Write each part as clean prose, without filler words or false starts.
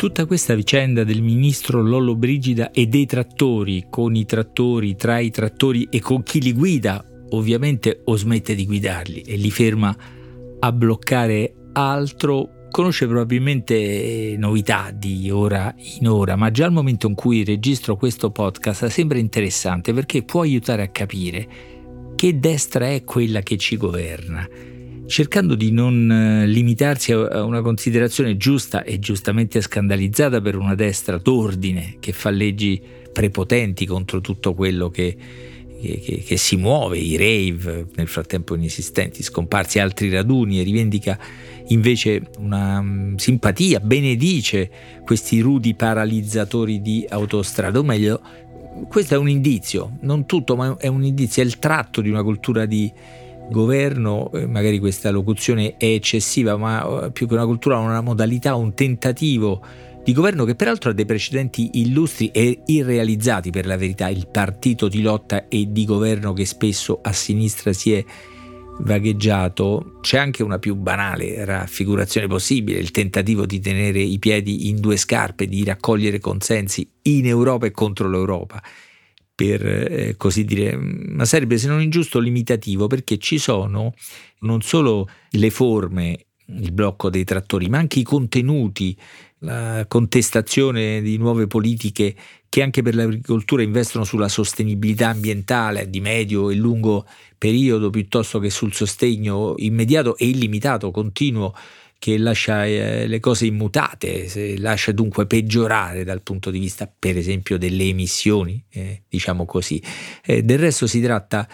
Tutta questa vicenda del ministro Lollobrigida e dei trattori, con i trattori, tra i trattori e con chi li guida, ovviamente o smette di guidarli e li ferma a bloccare altro, conosce probabilmente novità di ora in ora, ma già al momento in cui registro questo podcast sembra interessante perché può aiutare a capire che destra è quella che ci governa. Cercando di non limitarsi a una considerazione giusta e giustamente scandalizzata per una destra d'ordine che fa leggi prepotenti contro tutto quello che si muove, i rave, nel frattempo inesistenti, scomparsi altri raduni, e rivendica invece una simpatia, benedice questi rudi paralizzatori di autostrada, o meglio, questo è un indizio, non tutto, ma è un indizio, è il tratto di una cultura di governo, magari questa locuzione è eccessiva, ma più che una cultura, una modalità, un tentativo di governo che peraltro ha dei precedenti illustri e irrealizzati, per la verità, il partito di lotta e di governo che spesso a sinistra si è vagheggiato. C'è anche una più banale raffigurazione possibile, il tentativo di tenere i piedi in due scarpe, di raccogliere consensi in Europa e contro l'Europa, per così dire, ma sarebbe, se non ingiusto, limitativo, perché ci sono non solo le forme, il blocco dei trattori, ma anche i contenuti, la contestazione di nuove politiche che anche per l'agricoltura investono sulla sostenibilità ambientale di medio e lungo periodo, piuttosto che sul sostegno immediato e illimitato, continuo, che lascia le cose immutate, se lascia dunque peggiorare dal punto di vista, per esempio, delle emissioni, diciamo così. Del resto si tratta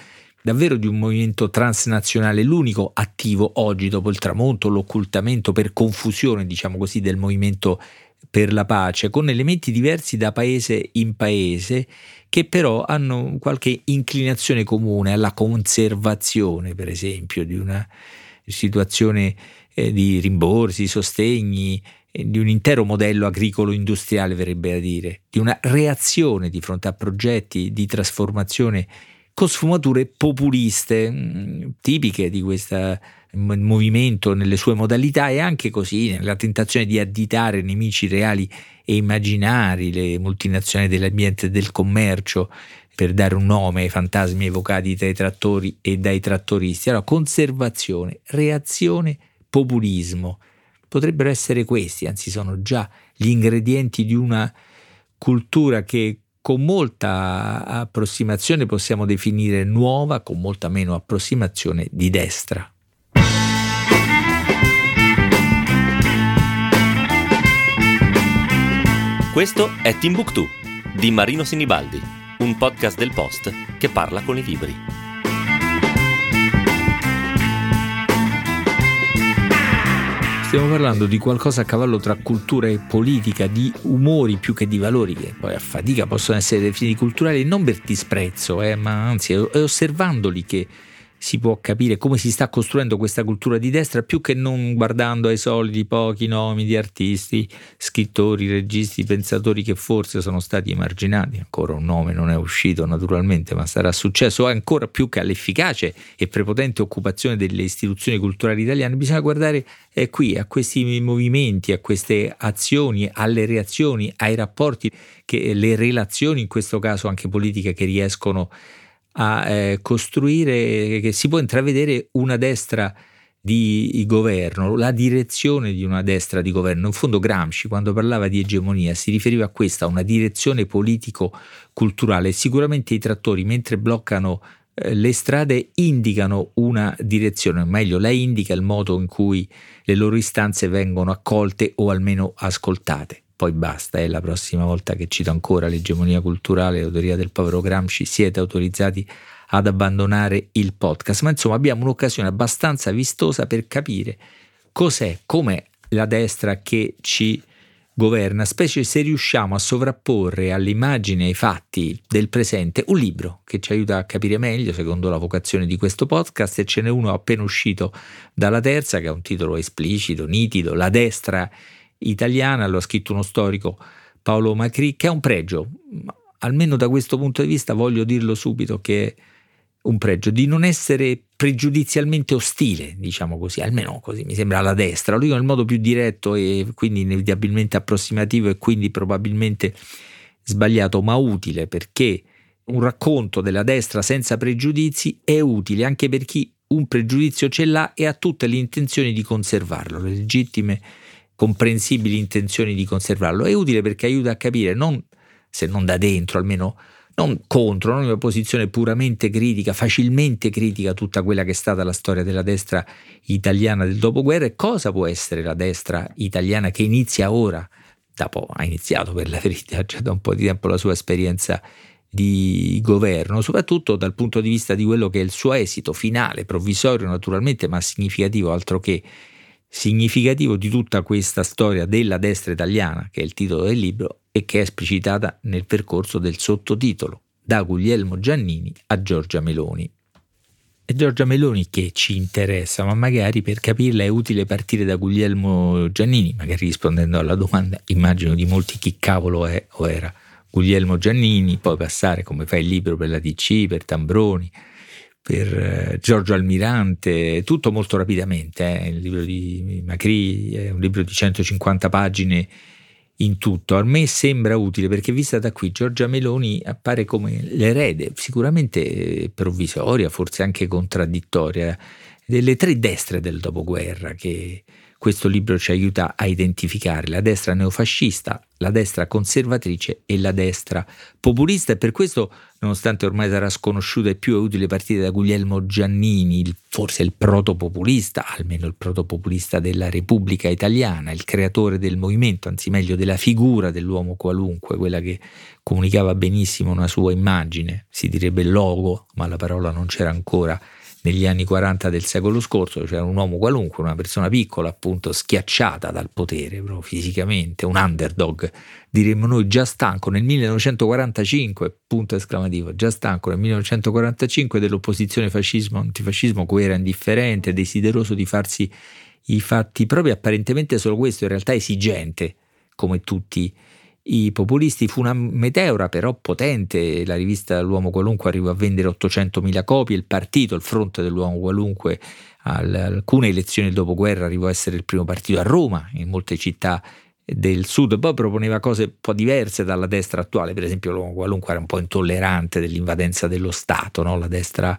davvero di un movimento transnazionale, l'unico attivo oggi dopo il tramonto, l'occultamento per confusione, diciamo così, del movimento per la pace, con elementi diversi da paese in paese, che però hanno qualche inclinazione comune alla conservazione, per esempio, di una situazione di rimborsi, sostegni, di un intero modello agricolo-industriale, verrebbe a dire, di una reazione di fronte a progetti di trasformazione con sfumature populiste, tipiche di questo movimento nelle sue modalità, e anche così nella tentazione di additare nemici reali e immaginari, le multinazionali dell'ambiente e del commercio, per dare un nome ai fantasmi evocati dai trattori e dai trattoristi. Allora, conservazione, reazione, populismo potrebbero essere questi, anzi sono già gli ingredienti di una cultura che con molta approssimazione possiamo definire nuova, con molta meno approssimazione di destra. Questo è Timbuktu di Marino Sinibaldi, un podcast del Post che parla con i libri. Stiamo parlando di qualcosa a cavallo tra cultura e politica, di umori più che di valori, che poi a fatica possono essere definiti culturali, non per disprezzo, ma anzi è osservandoli che si può capire come si sta costruendo questa cultura di destra, più che non guardando ai soliti pochi nomi di artisti, scrittori, registi, pensatori che forse sono stati emarginati. Ancora un nome non è uscito naturalmente, ma sarà successo. Ancora più che all'efficace e prepotente occupazione delle istituzioni culturali italiane, bisogna guardare qui a questi movimenti, a queste azioni, alle reazioni, ai rapporti, che le relazioni in questo caso anche politiche che riescono a costruire, che si può intravedere una destra di governo, la direzione di una destra di governo. In fondo Gramsci, quando parlava di egemonia, si riferiva a questa, una direzione politico-culturale. Sicuramente i trattori, mentre bloccano le strade, indicano una direzione, o meglio, la indica il modo in cui le loro istanze vengono accolte o almeno ascoltate. Poi basta, la prossima volta che cito ancora l'egemonia culturale, l'autoria del povero Gramsci, siete autorizzati ad abbandonare il podcast. Ma insomma abbiamo un'occasione abbastanza vistosa per capire cos'è, com'è la destra che ci governa, specie se riusciamo a sovrapporre all'immagine e ai fatti del presente un libro che ci aiuta a capire meglio, secondo la vocazione di questo podcast, e ce n'è uno appena uscito dalla Terza che ha un titolo esplicito, nitido, La destra italiana, lo ha scritto uno storico, Paolo Macry, che è un pregio, almeno da questo punto di vista voglio dirlo subito che è un pregio, di non essere pregiudizialmente ostile, diciamo così, almeno così mi sembra alla destra, lo dico nel modo più diretto e quindi inevitabilmente approssimativo e quindi probabilmente sbagliato, ma utile, perché un racconto della destra senza pregiudizi è utile anche per chi un pregiudizio ce l'ha e ha tutte le intenzioni di conservarlo, le legittime, comprensibili intenzioni di conservarlo. È utile perché aiuta a capire, non se non da dentro, almeno non contro, non una posizione puramente critica, facilmente critica tutta quella che è stata la storia della destra italiana del dopoguerra, e cosa può essere la destra italiana che inizia ora, da po', ha iniziato per la verità già da un po' di tempo la sua esperienza di governo, soprattutto dal punto di vista di quello che è il suo esito finale, provvisorio naturalmente, ma significativo, altro che significativo, di tutta questa storia della destra italiana, che è il titolo del libro, e che è esplicitata nel percorso del sottotitolo, da Guglielmo Giannini a Giorgia Meloni. È Giorgia Meloni che ci interessa, ma magari per capirla è utile partire da Guglielmo Giannini, magari rispondendo alla domanda, immagino, di molti, chi cavolo è o era Guglielmo Giannini, poi passare, come fa il libro, per la DC, per Tambroni, per Giorgio Almirante, tutto molto rapidamente. Il libro di Macry è un libro di 150 pagine in tutto. A me sembra utile perché, vista da qui, Giorgia Meloni appare come l'erede, sicuramente provvisoria, forse anche contraddittoria, delle tre destre del dopoguerra che questo libro ci aiuta a identificare: la destra neofascista, la destra conservatrice e la destra populista. E per questo, nonostante ormai sarà sconosciuta e più è utile partire da Guglielmo Giannini, forse il protopopulista, almeno il protopopulista della Repubblica Italiana, il creatore del movimento, anzi meglio della figura dell'uomo qualunque, quella che comunicava benissimo una sua immagine, si direbbe logo, ma la parola non c'era ancora negli anni 40 del secolo scorso, c'era un uomo qualunque, una persona piccola, appunto, schiacciata dal potere, proprio fisicamente, un underdog, diremmo noi, già stanco nel 1945, punto esclamativo, già stanco nel 1945 dell'opposizione fascismo-antifascismo, cui era indifferente, desideroso di farsi i fatti propri, apparentemente solo questo, in realtà esigente, come tutti i populisti. Fu una meteora però potente, la rivista L'Uomo Qualunque arrivò a vendere 800.000 copie, il partito, il fronte dell'Uomo Qualunque, alcune elezioni del dopoguerra arrivò a essere il primo partito a Roma, in molte città del sud. Poi proponeva cose un po' diverse dalla destra attuale, per esempio l'Uomo Qualunque era un po' intollerante dell'invadenza dello Stato, no? La destra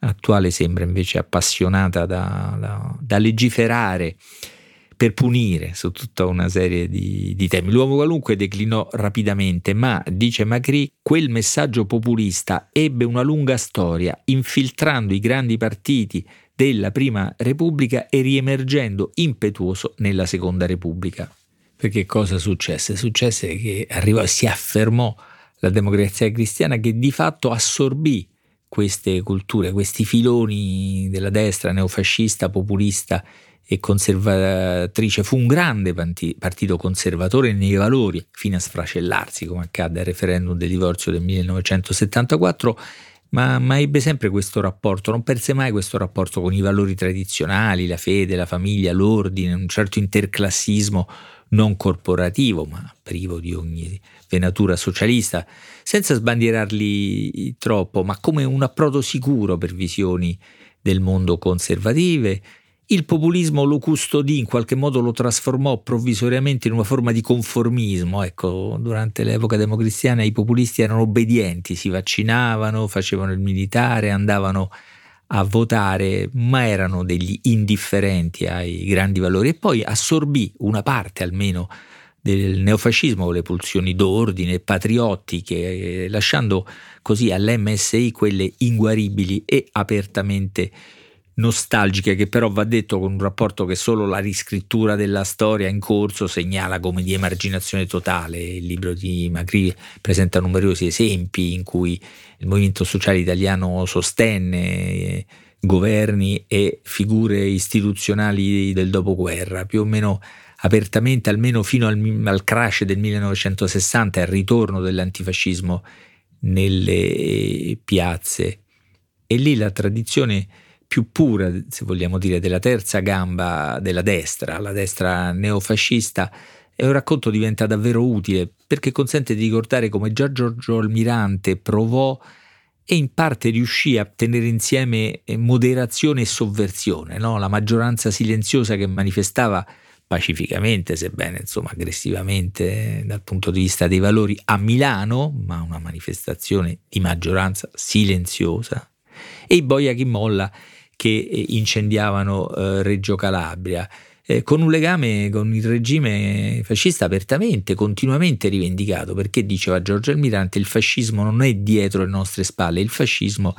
attuale sembra invece appassionata da legiferare per punire su tutta una serie di temi. L'uomo qualunque declinò rapidamente, ma, dice Macry, quel messaggio populista ebbe una lunga storia, infiltrando i grandi partiti della Prima Repubblica e riemergendo impetuoso nella Seconda Repubblica. Perché cosa successe? Successe che arrivò e si affermò la Democrazia Cristiana, che di fatto assorbì queste culture, questi filoni della destra neofascista, populista e conservatrice. Fu un grande partito conservatore nei valori, fino a sfracellarsi, come accadde al referendum del divorzio del 1974, ma ebbe sempre questo rapporto, non perse mai questo rapporto con i valori tradizionali, la fede, la famiglia, l'ordine, un certo interclassismo non corporativo, ma privo di ogni venatura socialista, senza sbandierarli troppo, ma come un approdo sicuro per visioni del mondo conservative. Il populismo lo custodì, in qualche modo lo trasformò provvisoriamente in una forma di conformismo. Ecco, durante l'epoca democristiana i populisti erano obbedienti, si vaccinavano, facevano il militare, andavano a votare, ma erano degli indifferenti ai grandi valori. E poi assorbì una parte almeno del neofascismo, le pulsioni d'ordine, patriottiche, lasciando così all'MSI quelle inguaribili e apertamente nostalgiche, che però, va detto, con un rapporto che solo la riscrittura della storia in corso segnala come di emarginazione totale. Il libro di Macry presenta numerosi esempi in cui il movimento sociale italiano sostenne governi e figure istituzionali del dopoguerra, più o meno apertamente, almeno fino al crash del 1960 e al ritorno dell'antifascismo nelle piazze. E lì la tradizione più pura, se vogliamo dire, della terza gamba della destra, la destra neofascista, è un racconto diventa davvero utile perché consente di ricordare come già Giorgio Almirante provò e in parte riuscì a tenere insieme moderazione e sovversione, no? La maggioranza silenziosa che manifestava pacificamente, sebbene insomma aggressivamente dal punto di vista dei valori, a Milano, ma una manifestazione di maggioranza silenziosa, e i boia chi molla che incendiavano Reggio Calabria, con un legame con il regime fascista apertamente, continuamente rivendicato, perché diceva Giorgio Almirante: il fascismo non è dietro le nostre spalle, il fascismo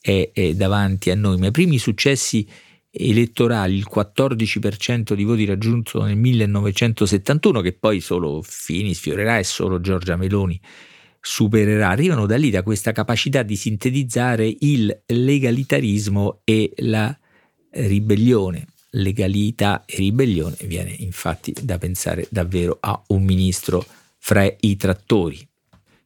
è davanti a noi. Ma i primi successi elettorali, il 14% di voti raggiunto nel 1971, che poi solo Fini sfiorerà e solo Giorgia Meloni supererà, arrivano da lì, da questa capacità di sintetizzare il legalitarismo e la ribellione. Legalità e ribellione viene infatti da pensare davvero a un ministro fra i trattori.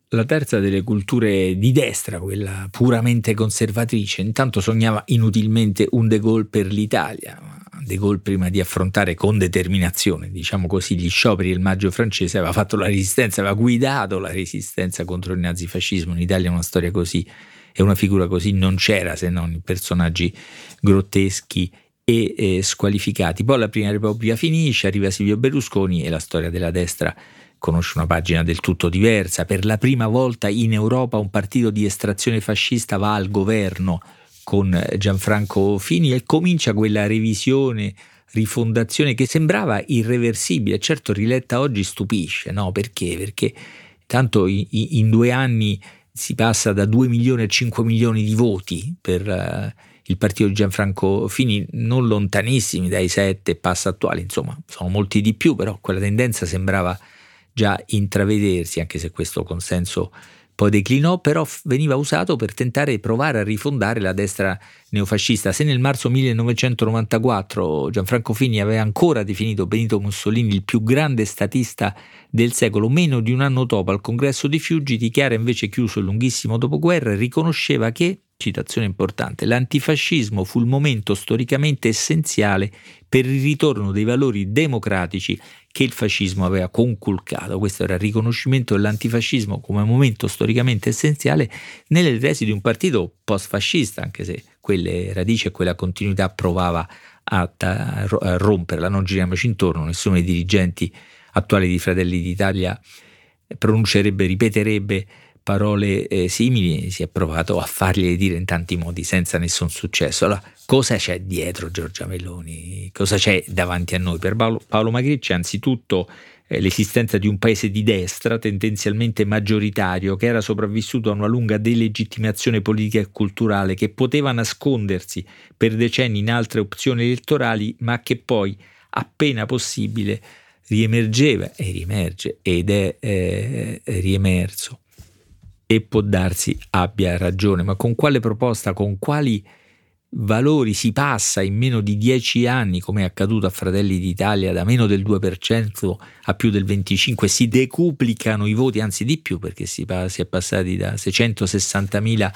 La terza delle culture di destra, quella puramente conservatrice, intanto sognava inutilmente un De Gaulle per l'Italia. De Gaulle, prima di affrontare con determinazione, diciamo così, gli scioperi del maggio francese, aveva fatto la resistenza, aveva guidato la resistenza contro il nazifascismo. In Italia una storia così e una figura così non c'era, se non in personaggi grotteschi e squalificati. Poi la Prima Repubblica finisce, arriva Silvio Berlusconi e la storia della destra conosce una pagina del tutto diversa. Per la prima volta in Europa un partito di estrazione fascista va al governo con Gianfranco Fini e comincia quella revisione, rifondazione che sembrava irreversibile. Certo, riletta oggi stupisce, no? Perché? Perché tanto in 2 anni si passa da 2 milioni a 5 milioni di voti per il partito di Gianfranco Fini, non lontanissimi dai 7 passa attuali, insomma sono molti di più, però quella tendenza sembrava già intravedersi, anche se questo consenso poi declinò, però veniva usato per tentare e provare a rifondare la destra neofascista. Se nel marzo 1994 Gianfranco Fini aveva ancora definito Benito Mussolini il più grande statista del secolo, meno di un anno dopo al congresso di Fiuggi dichiara invece chiuso il lunghissimo dopoguerra e riconosceva che, citazione importante, l'antifascismo fu il momento storicamente essenziale per il ritorno dei valori democratici che il fascismo aveva conculcato. Questo era il riconoscimento dell'antifascismo come momento storicamente essenziale nelle resi di un partito post-fascista, anche se quelle radici e quella continuità provava a romperla. Non giriamoci intorno, nessuno dei dirigenti attuali di Fratelli d'Italia pronuncerebbe, ripeterebbe parole simili, si è provato a fargliele dire in tanti modi senza nessun successo. Allora, cosa c'è dietro Giorgia Meloni? Cosa c'è davanti a noi? Per Paolo Macry c'è anzitutto l'esistenza di un paese di destra tendenzialmente maggioritario che era sopravvissuto a una lunga delegittimazione politica e culturale, che poteva nascondersi per decenni in altre opzioni elettorali ma che poi appena possibile riemergeva e riemerge ed è riemerso. E può darsi abbia ragione, ma con quale proposta, con quali valori si passa in meno di 10 anni, come è accaduto a Fratelli d'Italia, da meno del 2% a più del 25%, si decuplicano i voti, anzi di più, perché si è passati da 660.000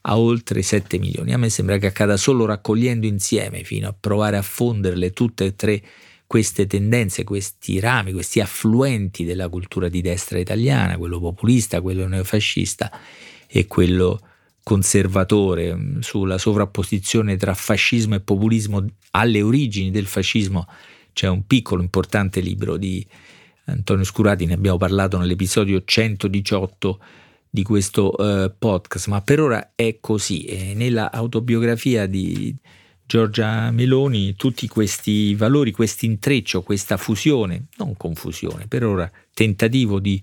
a oltre 7 milioni. A me sembra che accada solo raccogliendo insieme, fino a provare a fonderle tutte e tre, queste tendenze, questi rami, questi affluenti della cultura di destra italiana, quello populista, quello neofascista e quello conservatore, sulla sovrapposizione tra fascismo e populismo alle origini del fascismo. C'è un piccolo importante libro di Antonio Scurati, ne abbiamo parlato nell'episodio 118 di questo podcast, ma per ora è così. E nella autobiografia di Giorgia Meloni tutti questi valori, questo intreccio, questa fusione, non confusione, per ora tentativo di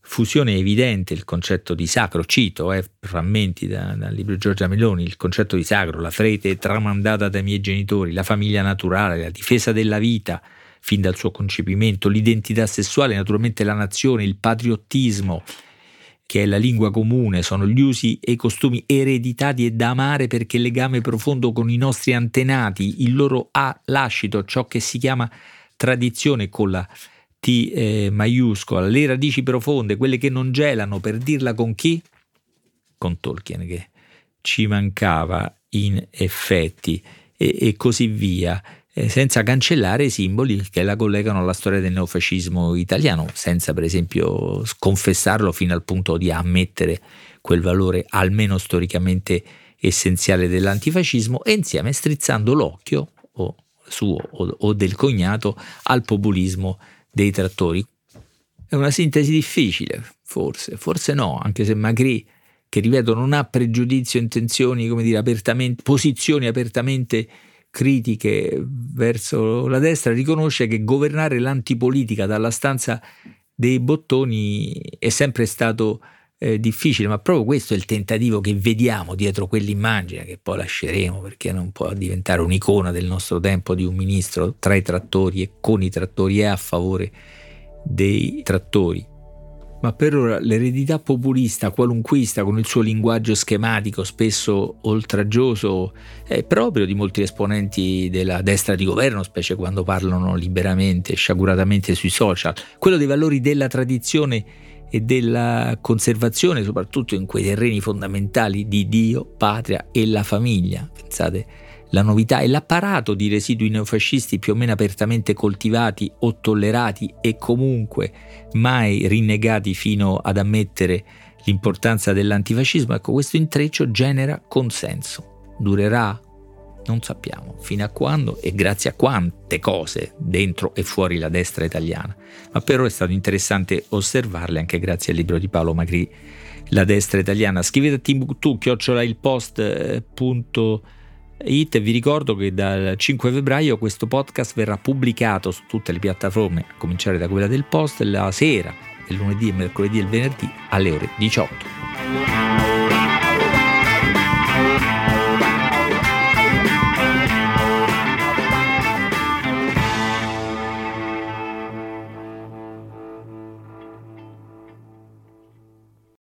fusione è evidente, il concetto di sacro, cito frammenti dal libro Giorgia Meloni, il concetto di sacro, la fede tramandata dai miei genitori, la famiglia naturale, la difesa della vita fin dal suo concepimento, l'identità sessuale, naturalmente la nazione, il patriottismo, che è la lingua comune, sono gli usi e i costumi ereditati e da amare perché legame profondo con i nostri antenati, il loro lascito, ciò che si chiama tradizione con la T maiuscola, le radici profonde, quelle che non gelano, per dirla con chi? Con Tolkien, che ci mancava in effetti, e così via. senza cancellare i simboli che la collegano alla storia del neofascismo italiano, senza per esempio sconfessarlo fino al punto di ammettere quel valore almeno storicamente essenziale dell'antifascismo, e insieme strizzando l'occhio o suo o del cognato al populismo dei trattori. È una sintesi difficile, forse no, anche se Macry, che ripeto non ha pregiudizio, intenzioni, come dire, apertamente, posizioni apertamente critiche verso la destra, riconosce che governare l'antipolitica dalla stanza dei bottoni è sempre stato difficile, ma proprio questo è il tentativo che vediamo dietro quell'immagine, che poi lasceremo perché non può diventare un'icona del nostro tempo, di un ministro tra i trattori e con i trattori e a favore dei trattori. Ma per ora l'eredità populista, qualunquista, con il suo linguaggio schematico, spesso oltraggioso, è proprio di molti esponenti della destra di governo, specie quando parlano liberamente, sciaguratamente sui social. Quello dei valori della tradizione e della conservazione, soprattutto in quei terreni fondamentali di Dio, patria e la famiglia. Pensate, la novità e l'apparato di residui neofascisti più o meno apertamente coltivati o tollerati e comunque mai rinnegati fino ad ammettere l'importanza dell'antifascismo, ecco, questo intreccio genera consenso. Durerà? Non sappiamo fino a quando e grazie a quante cose dentro e fuori la destra italiana, ma per ora è stato interessante osservarle anche grazie al libro di Paolo Macry, La destra italiana. Scrivete a timbuktu@ilpost.it. Vi ricordo che dal 5 febbraio questo podcast verrà pubblicato su tutte le piattaforme, a cominciare da quella del Post, la sera del lunedì, mercoledì e il venerdì alle ore 18.